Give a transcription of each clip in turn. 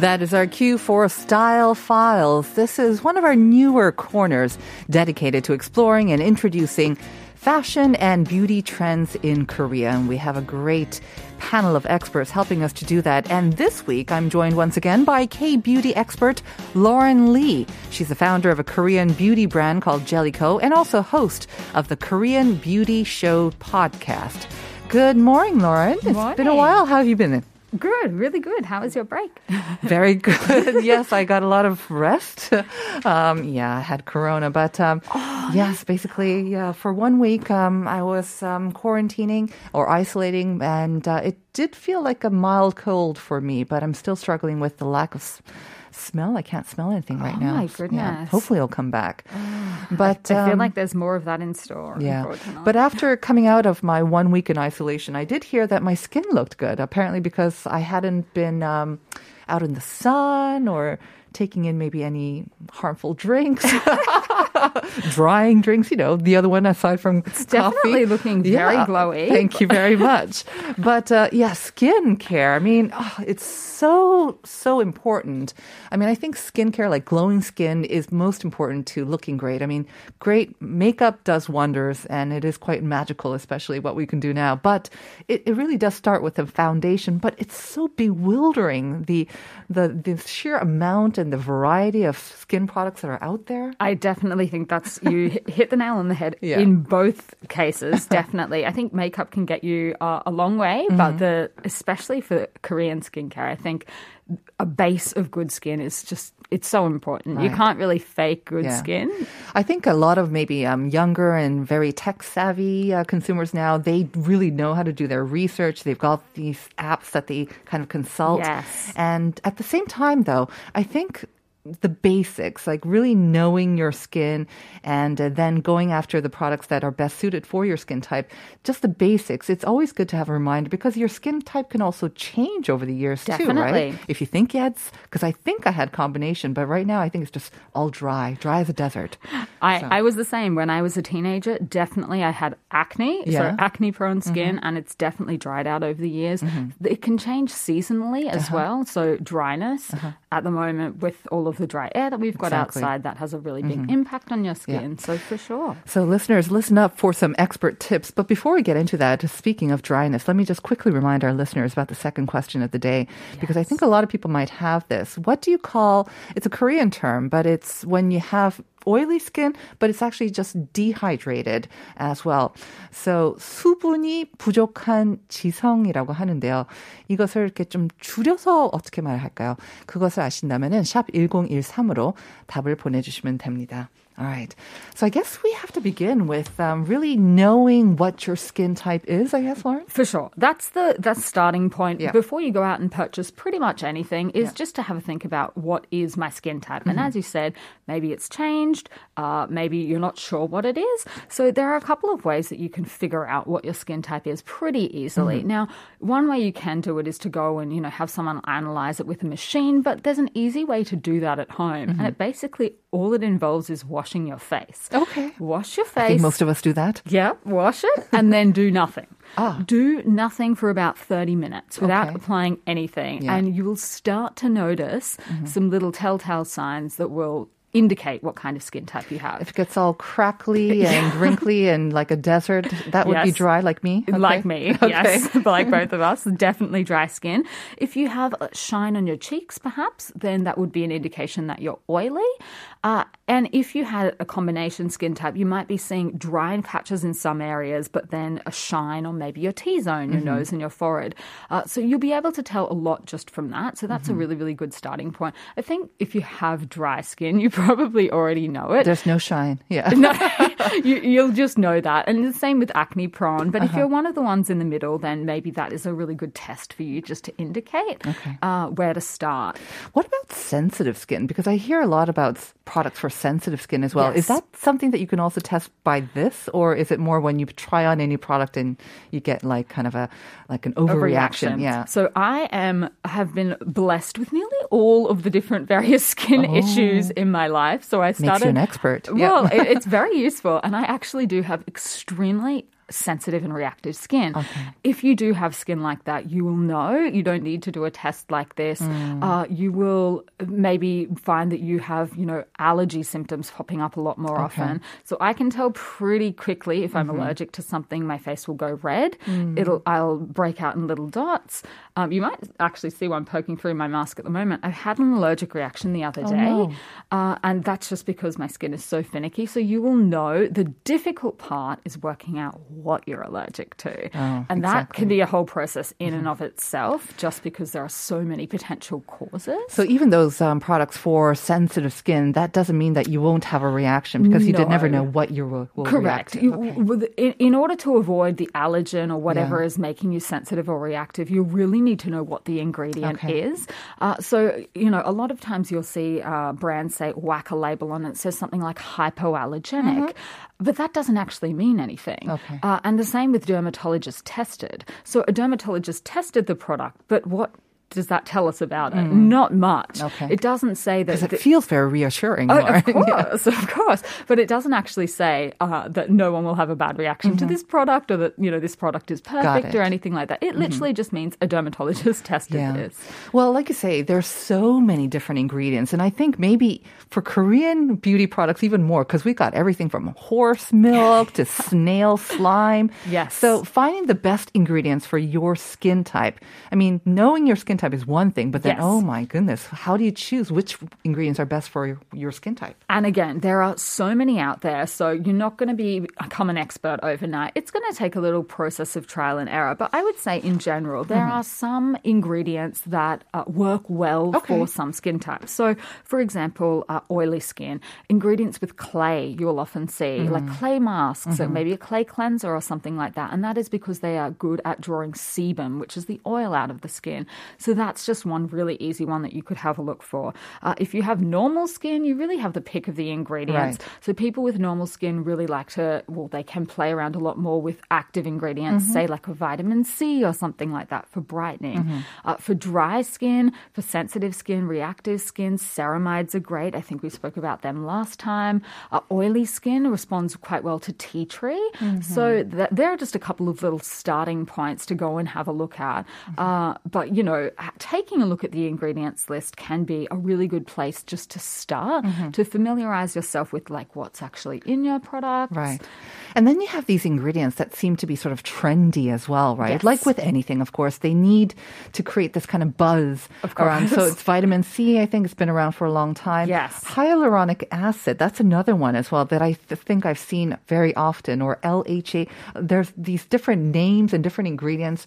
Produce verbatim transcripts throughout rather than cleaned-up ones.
That is our cue for Style Files. This is one of our newer corners dedicated to exploring and introducing fashion and beauty trends in Korea. And we have a great panel of experts helping us to do that. And this week, I'm joined once again by K-beauty expert Lauren Lee. She's the founder of a Korean beauty brand called Jellico and also host of the Korean Beauty Show podcast. Good morning, Lauren. Good morning. It's been a while. How have you been? Good, really good. How was your break? Very good. Yes, I got a lot of rest. Um, yeah, I had corona, but um, oh, yes, basically, yeah, for one week um, I was um, quarantining or isolating, and uh, it did feel like a mild cold for me, but I'm still struggling with the lack of s- smell. I can't smell anything right oh now. Oh, my goodness. Yeah, hopefully it'll come back. But I, I um, feel like there's more of that in store. Yeah. But after coming out of my one week in isolation, I did hear that my skin looked good, apparently because I hadn't been um, out in the sun or taking in maybe any harmful drinks. Drying drinks, you know, the other one aside from it's coffee. Definitely looking very yeah, glowy. Thank you very much. But uh, yeah, skincare. I mean, oh, it's so, so important. I mean, I think skincare, like glowing skin, is most important to looking great. I mean, great makeup does wonders, and it is quite magical, especially what we can do now. But it, it really does start with the foundation, but it's so bewildering, the, the, the sheer amount and the variety of skin products that are out there. I definitely I think that's, you hit the nail on the head yeah. in both cases, definitely. I think makeup can get you uh, a long way, mm-hmm. but the especially for Korean skincare, I think a base of good skin is just, it's so important. Right. You can't really fake good yeah. skin. I think a lot of maybe um, younger and very tech-savvy uh, consumers now, they really know how to do their research. They've got these apps that they kind of consult. Yes. And at the same time, though, I think the basics, like really knowing your skin and uh, then going after the products that are best suited for your skin type, just the basics. It's always good to have a reminder because your skin type can also change over the years Definitely. too, right? If you think yeah, it's, because I think I had combination, but right now I think it's just all dry, dry as a desert. I, so. I was the same when I was a teenager. Definitely I had acne, yeah. so acne prone skin, mm-hmm. and it's definitely dried out over the years. Mm-hmm. It can change seasonally as uh-huh. well. So dryness uh-huh. at the moment with all of the dry air that we've got exactly. outside that has a really big mm-hmm. impact on your skin. Yeah. So for sure. So listeners, listen up for some expert tips. But before we get into that, speaking of dryness, let me just quickly remind our listeners about the second question of the day, yes. because I think a lot of people might have this. What do you call, it's a Korean term, but it's when you have oily skin, but it's actually just dehydrated as well. So 수분이 부족한 지성이라고 하는데요. 이것을 이렇게 좀 줄여서 어떻게 말할까요? 그것을 아신다면은 샵 one zero one three 으로 답을 보내주시면 됩니다. All right. So I guess we have to begin with um, really knowing what your skin type is, I guess, Lauren? For sure. That's the that's starting point. Yeah. Before you go out and purchase pretty much anything is yeah. just to have a think about what is my skin type. Mm-hmm. And as you said, maybe it's changed. Uh, maybe you're not sure what it is. So there are a couple of ways that you can figure out what your skin type is pretty easily. Mm-hmm. Now, one way you can do it is to go and, you know, have someone analyze it with a machine. But there's an easy way to do that at home. Mm-hmm. And it basically, all it involves is washing. Washing your face. Okay. Wash your face. I think most of us do that. Yeah, wash it and then do nothing. Ah. Do nothing for about thirty minutes without okay. applying anything. Yeah. And you will start to notice mm-hmm. some little telltale signs that will indicate what kind of skin type you have. If it gets all crackly and wrinkly and like a desert, that would yes. be dry like me? Okay. Like me, okay. yes. Like both of us, definitely dry skin. If you have a shine on your cheeks, perhaps, then that would be an indication that you're oily. Uh, and if you had a combination skin type, you might be seeing dry patches in some areas, but then a shine on maybe your T-zone, your mm-hmm. nose and your forehead. Uh, so you'll be able to tell a lot just from that. So that's mm-hmm. a really, really good starting point. I think if you have dry skin, you probably probably already know it. There's no shine. Yeah. No, you, you'll just know that. And the same with acne prone. But uh-huh. if you're one of the ones in the middle, then maybe that is a really good test for you just to indicate okay. uh, where to start. What about sensitive skin? Because I hear a lot about products for sensitive skin as well. Yes. Is that something that you can also test by this? Or is it more when you try on any product and you get like kind of a like an overreaction? overreaction. Yeah. So I am have been blessed with nearly all of the different various skin oh. issues in my life. So I started... Makes you an expert. Well, yeah. it, it's very useful. And I actually do have extremely... sensitive and reactive skin. Okay. If you do have skin like that, you will know. You don't need to do a test like this. Mm. Uh, you will maybe find that you have, you know, allergy symptoms popping up a lot more okay. often. So I can tell pretty quickly if mm-hmm. I'm allergic to something. My face will go red. Mm. It'll I'll break out in little dots. Um, you might actually see one poking through my mask at the moment. I had an allergic reaction the other day, oh, no. uh, and that's just because my skin is so finicky. So you will know. The difficult part is working out what you're allergic to. Oh, and that exactly. can be a whole process in mm-hmm. and of itself, just because there are so many potential causes. So even those um, products for sensitive skin, that doesn't mean that you won't have a reaction, because no. you did never know what you will, will react to. Correct. Okay. In, in order to avoid the allergen or whatever yeah. is making you sensitive or reactive, you really need to know what the ingredient okay. is. Uh, so, you know, a lot of times you'll see uh, brands say, whack a label on it, it says something like hypoallergenic, mm-hmm. but that doesn't actually mean anything. Okay. Uh, and the same with dermatologist tested. So a dermatologist tested the product, but what does that tell us about it? Mm. Not much. Okay. It doesn't say that... Because it feels very reassuring. Oh, of course, yeah. of course. But it doesn't actually say uh, that no one will have a bad reaction mm-hmm. to this product, or that, you know, this product is perfect or anything like that. It mm-hmm. literally just means a dermatologist tested yeah. this. Well, like you say, there's so many different ingredients. And I think maybe for Korean beauty products even more, because we've got everything from horse milk to snail slime. Yes. So finding the best ingredients for your skin type. I mean, knowing your skin type is one thing, but then, yes. oh my goodness, how do you choose which ingredients are best for your, your skin type? And again, there are so many out there, so you're not going to be, become an expert overnight. It's going to take a little process of trial and error, but I would say in general, there mm-hmm. are some ingredients that uh, work well okay. for some skin types. So, for example, uh, oily skin, ingredients with clay you'll often see, mm-hmm. like clay masks, mm-hmm. or maybe a clay cleanser or something like that, and that is because they are good at drawing sebum, which is the oil out of the skin. So that's just one really easy one that you could have a look for. Uh, if you have normal skin, you really have the pick of the ingredients. Right. So people with normal skin really like to, well, they can play around a lot more with active ingredients, mm-hmm. say like a vitamin C or something like that for brightening. Mm-hmm. Uh, for dry skin, for sensitive skin, reactive skin, ceramides are great. I think we spoke about them last time. Uh, oily skin responds quite well to tea tree. Mm-hmm. So th- there are just a couple of little starting points to go and have a look at. Mm-hmm. Uh, but, you know, taking a look at the ingredients list can be a really good place just to start, mm-hmm. to familiarize yourself with like what's actually in your product. Right. And then you have these ingredients that seem to be sort of trendy as well, right? Yes. Like with anything, of course, they need to create this kind of buzz of course. around. So it's vitamin C, I think it's been around for a long time. Yes. Hyaluronic acid, that's another one as well that I th- think I've seen very often, or L H A. There's these different names and different ingredients.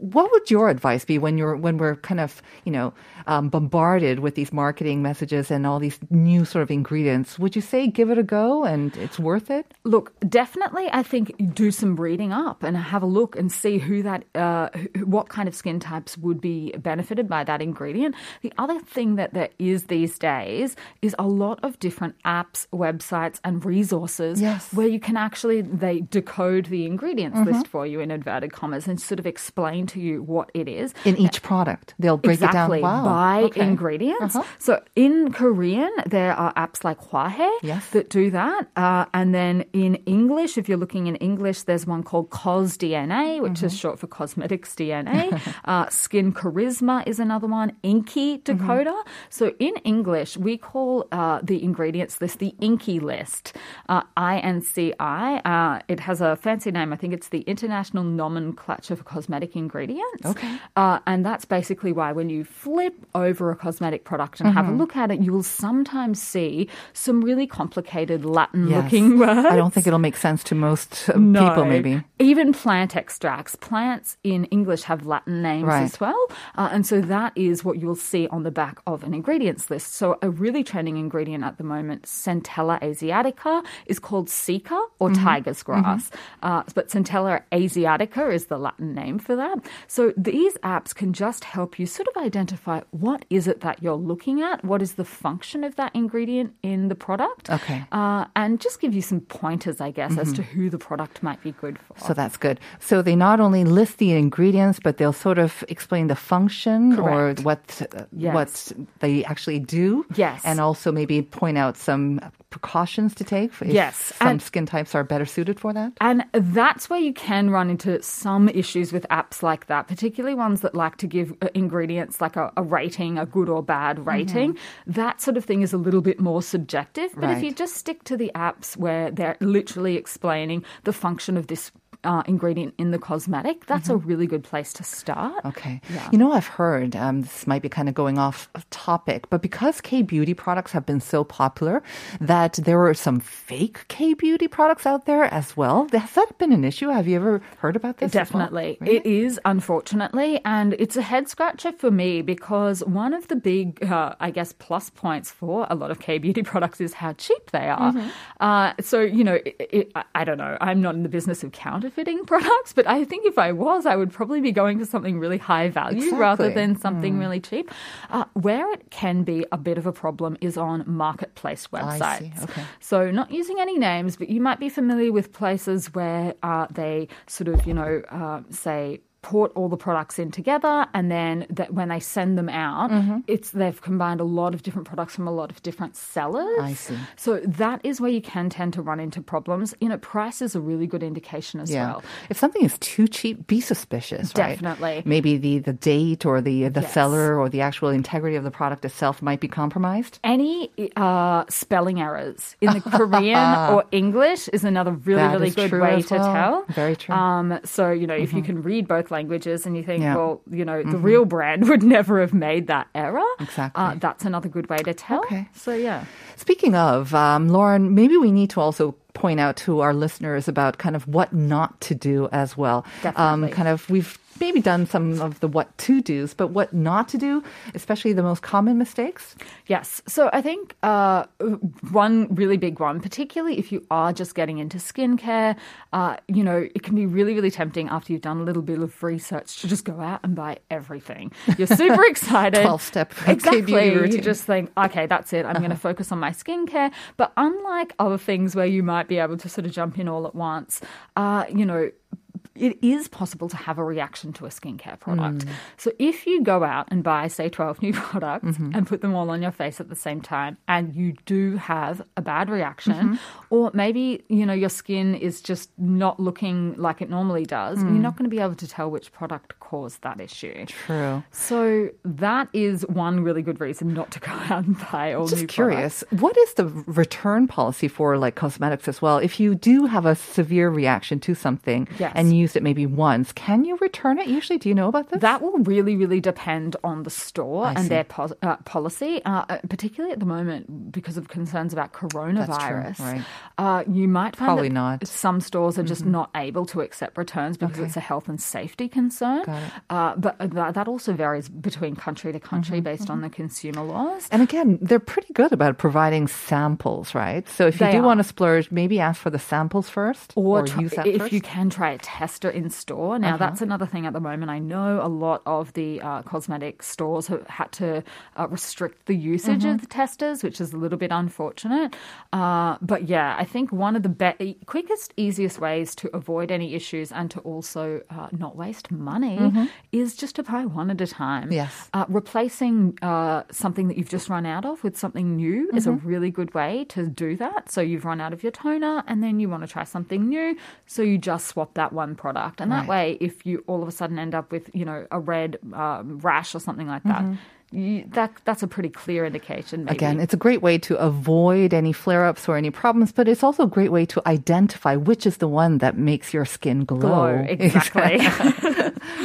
What would your advice be when you're when we're kind of, you know, um, bombarded with these marketing messages and all these new sort of ingredients? Would you say give it a go and it's worth it? Look, definitely, I think do some reading up and have a look and see who that, uh, who, what kind of skin types would be benefited by that ingredient. The other thing that there is these days is a lot of different apps, websites, and resources yes. where you can actually they decode the ingredients mm-hmm. list for you in inverted commas and sort of explain to you what it is. In each product. They'll break exactly, it down wow. by okay. ingredients. Uh-huh. So in Korean, there are apps like Hwahae yes. that do that. Uh, and then in English, if you're looking in English, there's one called CosDNA, which mm-hmm. is short for Cosmetics D N A. uh, Skin Charisma is another one. Inkey Decoder. Mm-hmm. So in English, we call uh, the ingredients list the Inkey list. Uh, I N C I. Uh, it has a fancy name. I think it's the International Nomenclature for Cosmetic Ingredients. ingredients. Okay. Uh, and that's basically why when you flip over a cosmetic product and mm-hmm. have a look at it, you will sometimes see some really complicated Latin-looking yes. words. I don't think it'll make sense to most no. people, maybe. Even plant extracts. Plants in English have Latin names right. as well. Uh, and so that is what you will see on the back of an ingredients list. So a really trending ingredient at the moment, Centella Asiatica, is called cica or mm-hmm. tiger's grass. Mm-hmm. Uh, but Centella Asiatica is the Latin name for that. So these apps can just help you sort of identify what is it that you're looking at, what is the function of that ingredient in the product, okay, uh, and just give you some pointers, I guess, mm-hmm. as to who the product might be good for. So that's good. So they not only list the ingredients, but they'll sort of explain the function Correct. or what uh, yes. what they actually do, yes, and also maybe point out some precautions to take if yes. some and, skin types are better suited for that. And that's where you can run into some issues with apps like that, particularly ones that like to give ingredients like a, a rating, a good or bad rating. Mm-hmm. That sort of thing is a little bit more subjective. But right. if you just stick to the apps where they're literally explaining the function of this Uh, ingredient in the cosmetic, that's mm-hmm. a really good place to start. Okay. Yeah. You know, I've heard, um, this might be kind of going off topic, but because K-beauty products have been so popular, that there were some fake K-beauty products out there as well. Has that been an issue? Have you ever heard about this? Definitely. Well? Really? It is, unfortunately, and it's a head-scratcher for me because one of the big, uh, I guess, plus points for a lot of K-beauty products is how cheap they are. Mm-hmm. Uh, so, you know, it, it, I, I don't know. I'm not in the business of counterfeiting fitting products, but I think if I was, I would probably be going for something really high value exactly. rather than something mm. really cheap. Uh, where it can be a bit of a problem is on marketplace websites. I see. Okay. So not using any names, but you might be familiar with places where uh, they sort of, you know, uh, say, port all the products in together, and then that when they send them out, mm-hmm. it's they've combined a lot of different products from a lot of different sellers. I see. So that is where you can tend to run into problems. You know, price is a really good indication as yeah. well. If something is too cheap, be suspicious, right? Definitely. Maybe the, the date or the, the yes. seller or the actual integrity of the product itself might be compromised. Any uh, spelling errors in the Korean or English is another really, that really good way to well. tell. Very true. Um, so, you know, mm-hmm. if you can read both languages and you think, yeah. well, you know, the mm-hmm. real brand would never have made that error. Exactly. Uh, that's another good way to tell. Okay. So, yeah. Speaking of, um, Lauren, maybe we need to also point out to our listeners about kind of what not to do as well. Definitely. Um, kind of, we've maybe done some of the what to do's, but what not to do, especially the most common mistakes? Yes. So I think uh, one really big one, particularly if you are just getting into skincare, uh, you know, it can be really, really tempting after you've done a little bit of research to just go out and buy everything. You're super excited. twelve-step Exactly. You just think, okay, that's it. I'm uh-huh. going to focus on my skincare. But unlike other things where you might be able to sort of jump in all at once, uh, you know, it is possible to have a reaction to a skincare product. Mm. So if you go out and buy, say, twelve new products mm-hmm. and put them all on your face at the same time and you do have a bad reaction mm-hmm. or maybe, you know, your skin is just not looking like it normally does, mm. you're not going to be able to tell which product caused that issue. True. So that is one really good reason not to go out and buy all just new curious, products. Just curious, what is the return policy for, like, cosmetics as well? If you do have a severe reaction to something yes. and you used it maybe once, can you return it usually? Do you know about this? That will really, really depend on the store I and see. their po- uh, policy, uh, particularly at the moment because of concerns about coronavirus. That's true, right. uh, you might find Probably that not. some stores are mm-hmm. just not able to accept returns because okay. it's a health and safety concern. Uh, but th- that also varies between country to country mm-hmm. based mm-hmm. on the consumer laws. And again, they're pretty good about providing samples, right? So if they you do are. want to splurge, maybe ask for the samples first or, or tr- use that if first. you can try a test in store. Now, uh-huh. that's another thing at the moment. I know a lot of the uh, cosmetic stores have had to uh, restrict the usage mm-hmm. of the testers, which is a little bit unfortunate. Uh, but yeah, I think one of the be- quickest, easiest ways to avoid any issues and to also uh, not waste money mm-hmm. is just to buy one at a time. Yes. Uh, replacing uh, something that you've just run out of with something new mm-hmm. is a really good way to do that. So you've run out of your toner and then you want to try something new. So you just swap that one product. And that right. way, if you all of a sudden end up with, you know, a red um, rash or something like that, mm-hmm. That, that's a pretty clear indication. Maybe. Again, it's a great way to avoid any flare-ups or any problems, but it's also a great way to identify which is the one that makes your skin glow. glow exactly.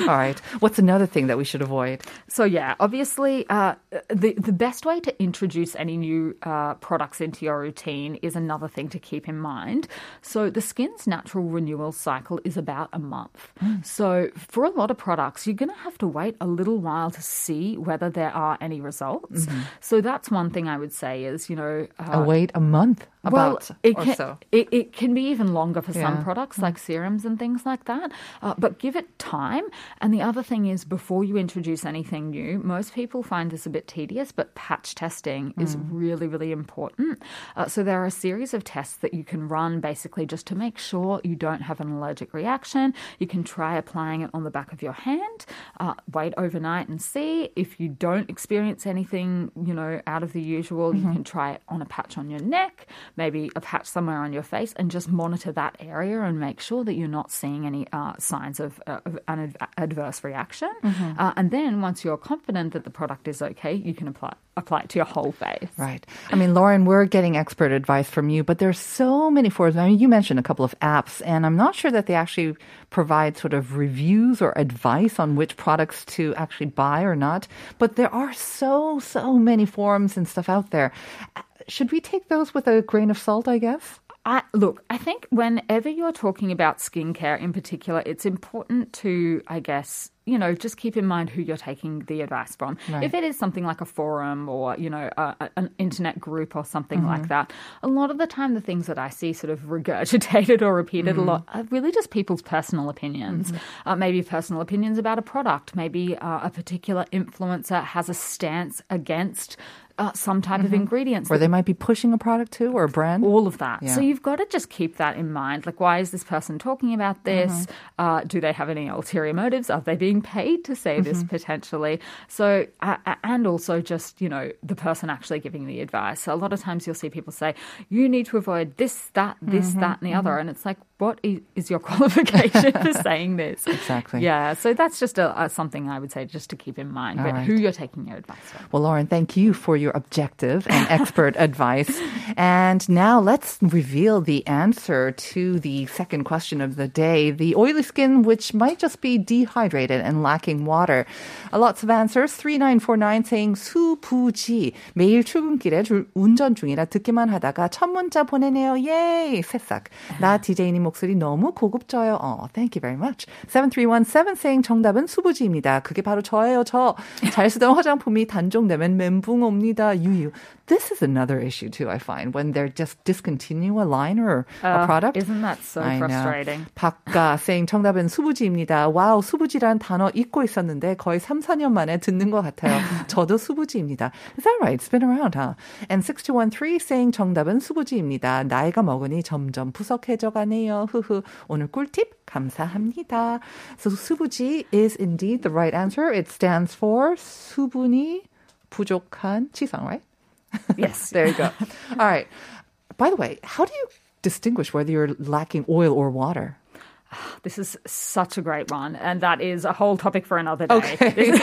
All right. What's another thing that we should avoid? So yeah, obviously, uh, the, the best way to introduce any new uh, products into your routine is another thing to keep in mind. So the skin's natural renewal cycle is about a month. Mm. So for a lot of products, you're going to have to wait a little while to see whether there are any results. Mm-hmm. So that's one thing I would say is, you know... Uh, wait a month about well, it or can, so. It, it can be even longer for yeah. some products like serums and things like that. Uh, but give it time. And the other thing is before you introduce anything new, most people find this a bit tedious, but patch testing mm. is really, really important. Uh, so there are a series of tests that you can run basically just to make sure you don't have an allergic reaction. You can try applying it on the back of your hand, uh, wait overnight and see. If you don't experience anything, you know, out of the usual, mm-hmm. you can try it on a patch on your neck, maybe a patch somewhere on your face, and just monitor that area and make sure that you're not seeing any uh, signs of, uh, of an ad- adverse reaction. Mm-hmm. Uh, and then once you're confident that the product is okay, you can apply apply it to your whole face. Right. I mean, Lauren, we're getting expert advice from you, but there's so many forums. I mean, you mentioned a couple of apps, and I'm not sure that they actually provide sort of reviews or advice on which products to actually buy or not. But there are so, so many forums and stuff out there. Should we take those with a grain of salt, I guess? I, look, I think whenever you're talking about skincare in particular, it's important to, I guess, you know, just keep in mind who you're taking the advice from. Right. If it is something like a forum or, you know, a, an internet group or something mm-hmm. like that, a lot of the time the things that I see sort of regurgitated or repeated mm-hmm. a lot are really just people's personal opinions. Mm-hmm. Uh, maybe personal opinions about a product. Maybe uh, a particular influencer has a stance against Uh, some type mm-hmm. of ingredients. Or they might be pushing a product too, or a brand. All of that. Yeah. So you've got to just keep that in mind. Like, why is this person talking about this? Mm-hmm. Uh, do they have any ulterior motives? Are they being paid to say mm-hmm. this potentially? So, uh, and also just, you know, the person actually giving the advice. So a lot of times you'll see people say, you need to avoid this, that, this, mm-hmm. that, and the mm-hmm. other. And it's like, what is, is your qualification for saying this? Exactly. Yeah. So that's just a, a, something I would say just to keep in mind, but right. who you're taking your advice from. Well, Lauren, thank you for your objective and expert advice. And now let's reveal the answer to the second question of the day, the oily skin, which might just be dehydrated and lacking water. Uh, lots of answers. three nine four nine saying 수부지. 매일 출근길에 주, 운전 중이라 듣기만 하다가 첫 문자 보내네요. 예이. 새싹. 나 디제이님 목소리 너무 고급져요. 어, thank you very much. seven three one seven saying 정답은 수부지입니다. 그게 바로 저예요. 저. 잘 쓰던 화장품이 단종되면 멘붕 옵니다. 유유. This is another issue too, I find, when they just discontinue a line or uh, a product. Isn't that so I frustrating? 박가 saying 정답은 수부지입니다. 와우, 수부지란 단어 잊고 있었는데 거의 three to four 년 만에 듣는 것 같아요. 저도 수부지입니다. Is that right? It's been around, huh? And six two one three saying 정답은 수부지입니다. 나이가 먹으니 점점 푸석해져 가네요. 후후. 오늘 꿀팁 감사합니다. So 수부지 is indeed the right answer. It stands for 수분이 부족한 지성, right? Yes. There you go. All right. By the way, how do you distinguish whether you're lacking oil or water? This is such a great one, and that is a whole topic for another day. Okay.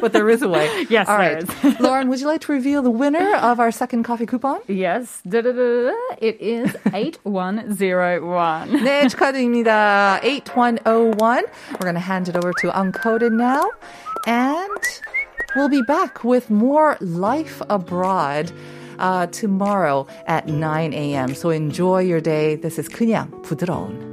But there is a way. Yes, all there right. is. Lauren, would you like to reveal the winner of our second coffee coupon? Yes. Da-da-da-da. It is eight one zero one. 네, 축하드립니다. eight one zero one. We're going to hand it over to Uncoded now. And... we'll be back with more Life Abroad uh, tomorrow at nine a.m. So enjoy your day. This is 그냥 부드러운.